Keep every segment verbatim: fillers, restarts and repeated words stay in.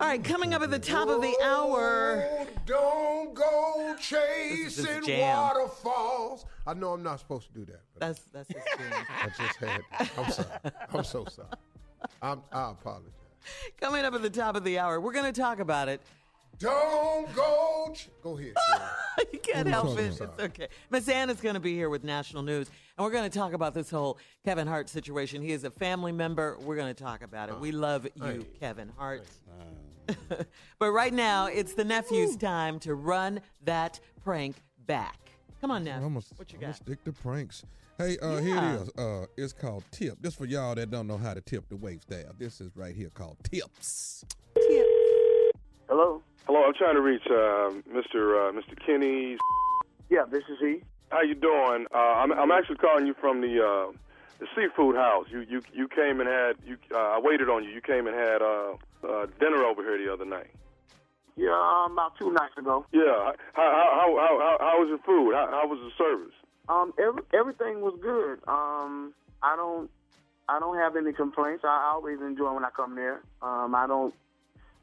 All right, coming up at the top oh, of the hour. Don't go chasing waterfalls. I know I'm not supposed to do that. But that's that's his thing. I just had. I'm sorry. I'm so sorry. I'm, I apologize. Coming up at the top of the hour, we're going to talk about it. Don't go. Ch- go ahead. You can't I'm help it. Sorry. It's okay. Miss Ann is going to be here with national news, and we're going to talk about this whole Kevin Hart situation. He is a family member. We're going to talk about it. Uh, we love you, hey, Kevin Hart. Hey. Uh, but right now, it's the nephew's time to run that prank back. Come on, nephew. What you got? I'm gonna stick to pranks. Hey, uh, yeah. here it is. Uh, it's called Tip. This for y'all that don't know how to tip the wave staff. This is right here called Tips. Tips. Hello. Hello, I'm trying to reach uh, Mister Uh, Mister Kenny. Yeah, this is he. How you doing? Uh, I'm, I'm actually calling you from the, uh, the seafood house. You you you came and had you. Uh, I waited on you. You came and had uh, uh, dinner over here the other night. Yeah, um, about two nights ago. Yeah. How how how how, how was your food? How, how was the service? Um, every, everything was good. Um, I don't I don't have any complaints. I always enjoy when I come there. Um, I don't.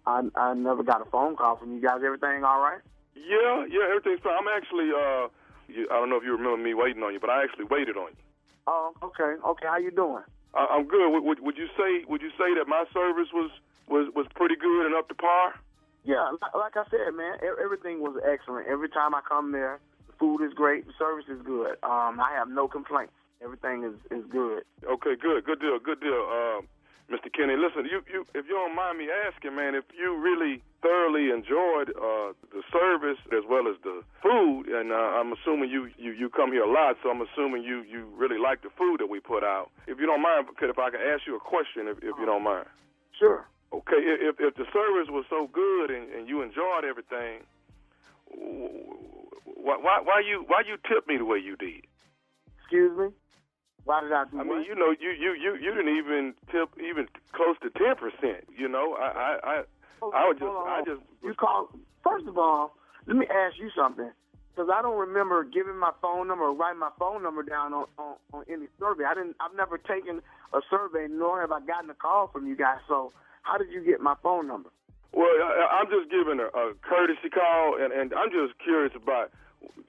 I, I never got a phone call from you guys. Everything all right? Yeah, yeah, everything's fine. I'm actually, uh, you, I don't know if you remember me waiting on you, but I actually waited on you. Oh, okay, okay. How you doing? I, I'm good. Would, would, would you say Would you say that my service was, was, was pretty good and up to par? Yeah, like I said, man, everything was excellent. Every time I come there, the food is great, the service is good. Um, I have no complaints. Everything is, is good. Okay, good, good deal, good deal. Um. Uh, Mister Kenny, listen, you, you, if you don't mind me asking, man, if you really thoroughly enjoyed uh, the service as well as the food, and uh, I'm assuming you, you, you come here a lot, so I'm assuming you, you really like the food that we put out. If you don't mind, if I could ask you a question, if, if you don't mind. Sure. Okay, if, if the service was so good and, and you enjoyed everything, why, why, why you why you tip me the way you did? Excuse me? Why did I do I mean, what? You know, you, you, you, you didn't even tip even close to ten percent. You know, I I I, oh, I would just on. I just you call. First of all, let me ask you something, because I don't remember giving my phone number or writing my phone number down on, on, on any survey. I didn't. I've never taken a survey, nor have I gotten a call from you guys. So how did you get my phone number? Well, I, I'm just giving a, a courtesy call, and, and I'm just curious about.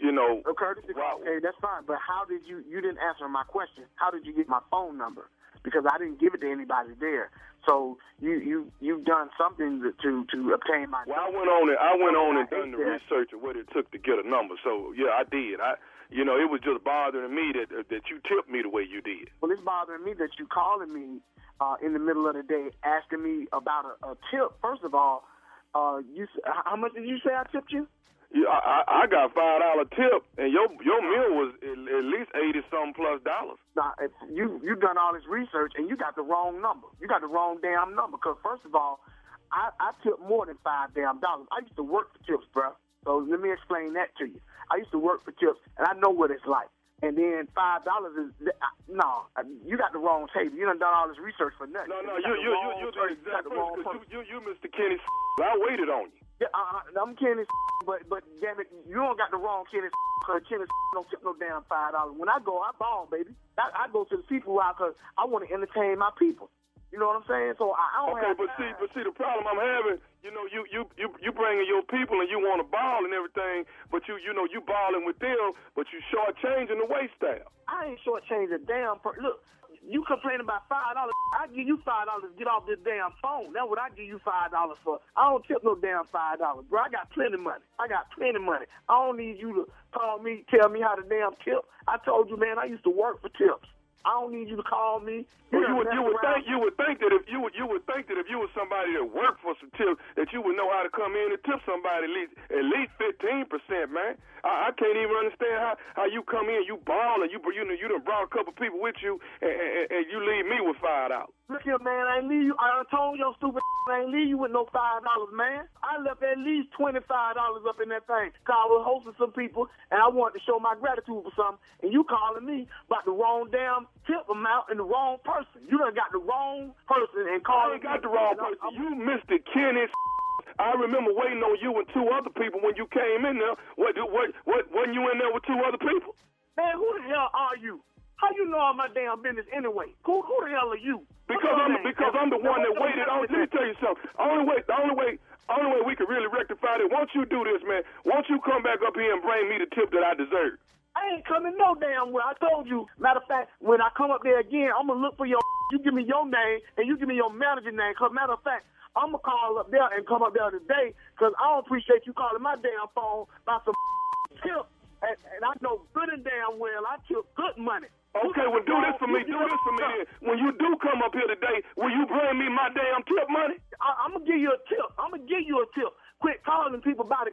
You know, a courtesy call. Okay, that's fine. But how did you? You didn't answer my question. How did you get my phone number? Because I didn't give it to anybody there. So you you you've done something to to obtain my. Well, number. I went on and I went on and done the research of what it took to get a number. So yeah, I did. I you know it was just bothering me that that you tipped me the way you did. Well, it's bothering me that you calling me uh, in the middle of the day asking me about a, a tip. First of all, uh, you how much did you say I tipped you? Yeah, I, I got five dollar tip, and your your meal was at least eighty some plus dollars. Now, if you you done all this research, and you got the wrong number. You got the wrong damn number. Because first of all, I, I tip more than five damn dollars. I used to work for tips, bro. So let me explain that to you. I used to work for tips, and I know what it's like. And then five dollars is no. You got the wrong table. You done done all this research for nothing. No, no, you you you you're exactly you you Mister Kenny. I waited on you. Yeah, uh, I'm Kenny, but but damn it, you don't got the wrong Kenny, because Kenny don't tip no damn five dollars. When I go, I ball, baby. I, I go to the seafood house because I want to entertain my people. You know what I'm saying? So I, I don't okay, have but time. see, but see, the problem I'm having, you know, you you you you bringing your people and you want to ball and everything, but you you know you balling with them, but you shortchanging the waist staff. I ain't shortchanging damn. Per- Look. You complain about five dollars. I give you five dollars to get off this damn phone. That's what I give you five dollars for. I don't tip no damn five dollars, bro. I got plenty of money. I got plenty of money. I don't need you to call me, tell me how to damn tip. I told you, man, I used to work for tips. I don't need you to call me. Well, you, would, you, would think, you would think that if you would, you would think that if you were somebody that worked for some tips, that you would know how to come in and tip somebody at least at least fifteen percent, man. I, I can't even understand how, how you come in, you ball, and you you know you done brought a couple people with you, and, and, and you leave me with five dollars. Look here, man, I ain't leave you. I told your stupid, I ain't leave you with no five dollars, man. I left at least twenty five dollars up in that thing. Cause I was hosting some people, and I wanted to show my gratitude for something, and you calling me about the wrong damn tip amount and the wrong person. You done got the wrong person and called. I ain't got the wrong person. I'm, I'm, you Mister Kenny. I remember waiting on you and two other people when you came in there. What? What? What? Wasn't you in there with two other people? Man, who the hell are you? How you know all my damn business anyway? Who who the hell are you? Because I'm the, because I'm the one that waited on. Let me tell you something. Only way, the only way, only way we could really rectify it. Once you do this, man, once you come back up here and bring me the tip that I deserve. I ain't coming no damn well. I told you. Matter of fact, when I come up there again, I'm gonna look for your. You give me your name and you give me your manager name. Cause matter of fact, I'm gonna call up there and come up there today. Cause I don't appreciate you calling my damn phone about some tip. And, and I know good and damn well I took good money. Okay, well, do this for me. Do this for me. When you do come up here today, will you bring me my damn tip money? I, I'm going to give you a tip. I'm going to give you a tip. Quit calling people about a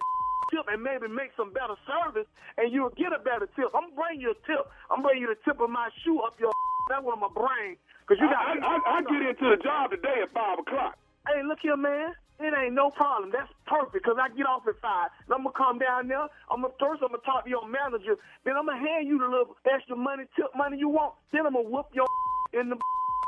tip and maybe make some better service, and you'll get a better tip. I'm going to bring you a tip. I'm going to bring you the tip of my shoe up your that one my brain. Cause you got. I, I, I, I get into the job today at five o'clock. Hey, look here, man. It ain't no problem. That's perfect, because I get off at five. And I'm going to come down there. I'm gonna, first, I'm going to talk to your manager. Then I'm going to hand you the little extra money, tip money you want. Then I'm going to whoop your in the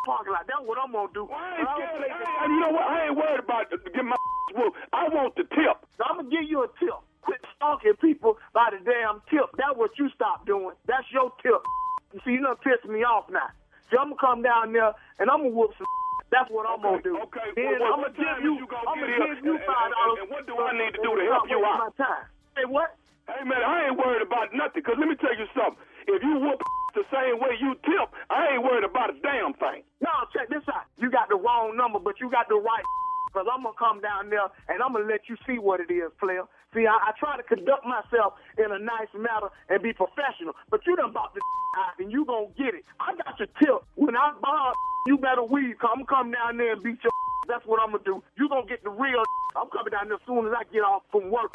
parking lot. That's what I'm going to do. Well, I ain't scared. I ain't, I, you know what? I ain't worried about getting my whooped. I want the tip. So I'm going to give you a tip. Quit stalking people by the damn tip. That's what you stop doing. That's your tip. You see, you're not pissing me off now. See, I'm going to come down there, and I'm going to whoop some. That's what I'm okay, gonna do. Okay. Then well, I'm gonna give you. you I'm gonna give you five dollars. And, and, and what do I need to do to help you out? My time. Hey, what? Hey, man, I ain't worried about nothing. Cause let me tell you something. If you whoop the same way you tip, I ain't worried about a damn thing. No, check this out. You got the wrong number, but you got the right. Cause I'm gonna come down there and I'm gonna let you see what it is, player. See, I, I try to conduct myself in a nice manner and be professional, but you done bought the out and you gonna get it. I got your tip. When I buy, you better weave. Cause I'm coming down there and beat your. That's what I'm gonna do. You gonna get the real. I'm coming down there as soon as I get off from work.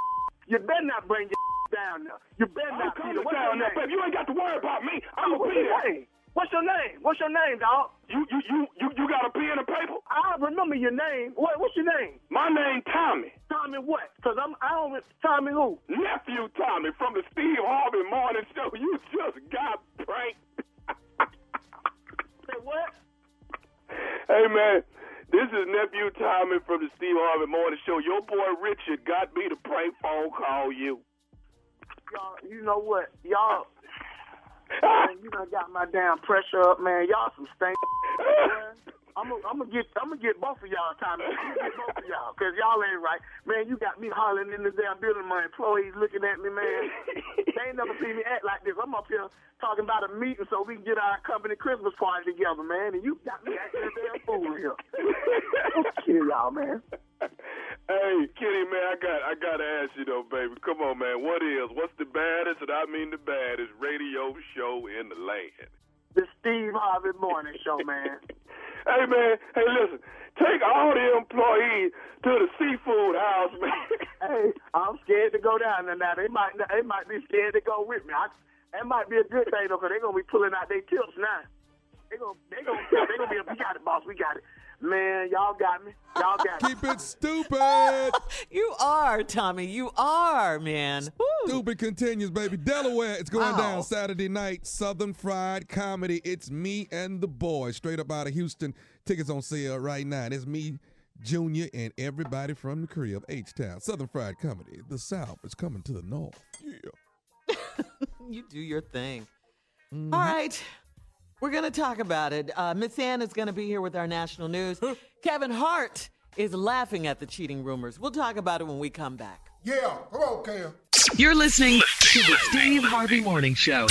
You better not bring your down there. You better I'm not come down there, baby. You ain't got to worry about me. I'm gonna be there. What's your name? What's your name, dog? You you you you, you got a pen and paper? I remember your name. What what's your name? My name Tommy. Tommy what? Cause I'm I don't Tommy who? Nephew Tommy from the Steve Harvey Morning Show. You just got pranked. Say what? Hey man, this is Nephew Tommy from the Steve Harvey Morning Show. Your boy Richard got me to prank phone call you. Y'all, you know what, y'all. Man, you done got my damn pressure up, man. Y'all some stink. I'm gonna get, I'm gonna get both of y'all time. I'm gonna get both of y'all, cause y'all ain't right, man. You got me hollering in the damn building. My employees looking at me, man. They ain't never seen me act like this. I'm up here talking about a meeting so we can get our company Christmas party together, man. And you got me acting a damn fool here. Don't kill y'all, man. Hey, Kenny, man, I got, I gotta ask you though, baby. Come on, man. What is, what's the baddest, and I mean the baddest radio show in the land? The Steve Harvey Morning Show, man. Hey, man. Hey, listen. Take all the employees to the seafood house, man. Hey, I'm scared to go down there now. They might, they might be scared to go with me. I, that might be a good thing though, cause they're gonna be pulling out their tips now. They gonna, they gonna, they gonna be. We got it, boss. We got it. Man, y'all got me. Y'all got me. Keep it stupid. You are, Tommy. You are, man. Stupid Woo. Continues, baby. Delaware, it's going wow. down Saturday night. Southern Fried Comedy. It's me and the boys, straight up out of Houston. Tickets on sale right now. And it's me, Junior, and everybody from the crib. H-Town. Southern Fried Comedy. The South is coming to the North. Yeah. You do your thing. Mm-hmm. All right. We're going to talk about it. Uh, Miss Ann is going to be here with our national news. Kevin Hart is laughing at the cheating rumors. We'll talk about it when we come back. Yeah, come on, Kev. You're listening to the Steve Harvey Morning Show.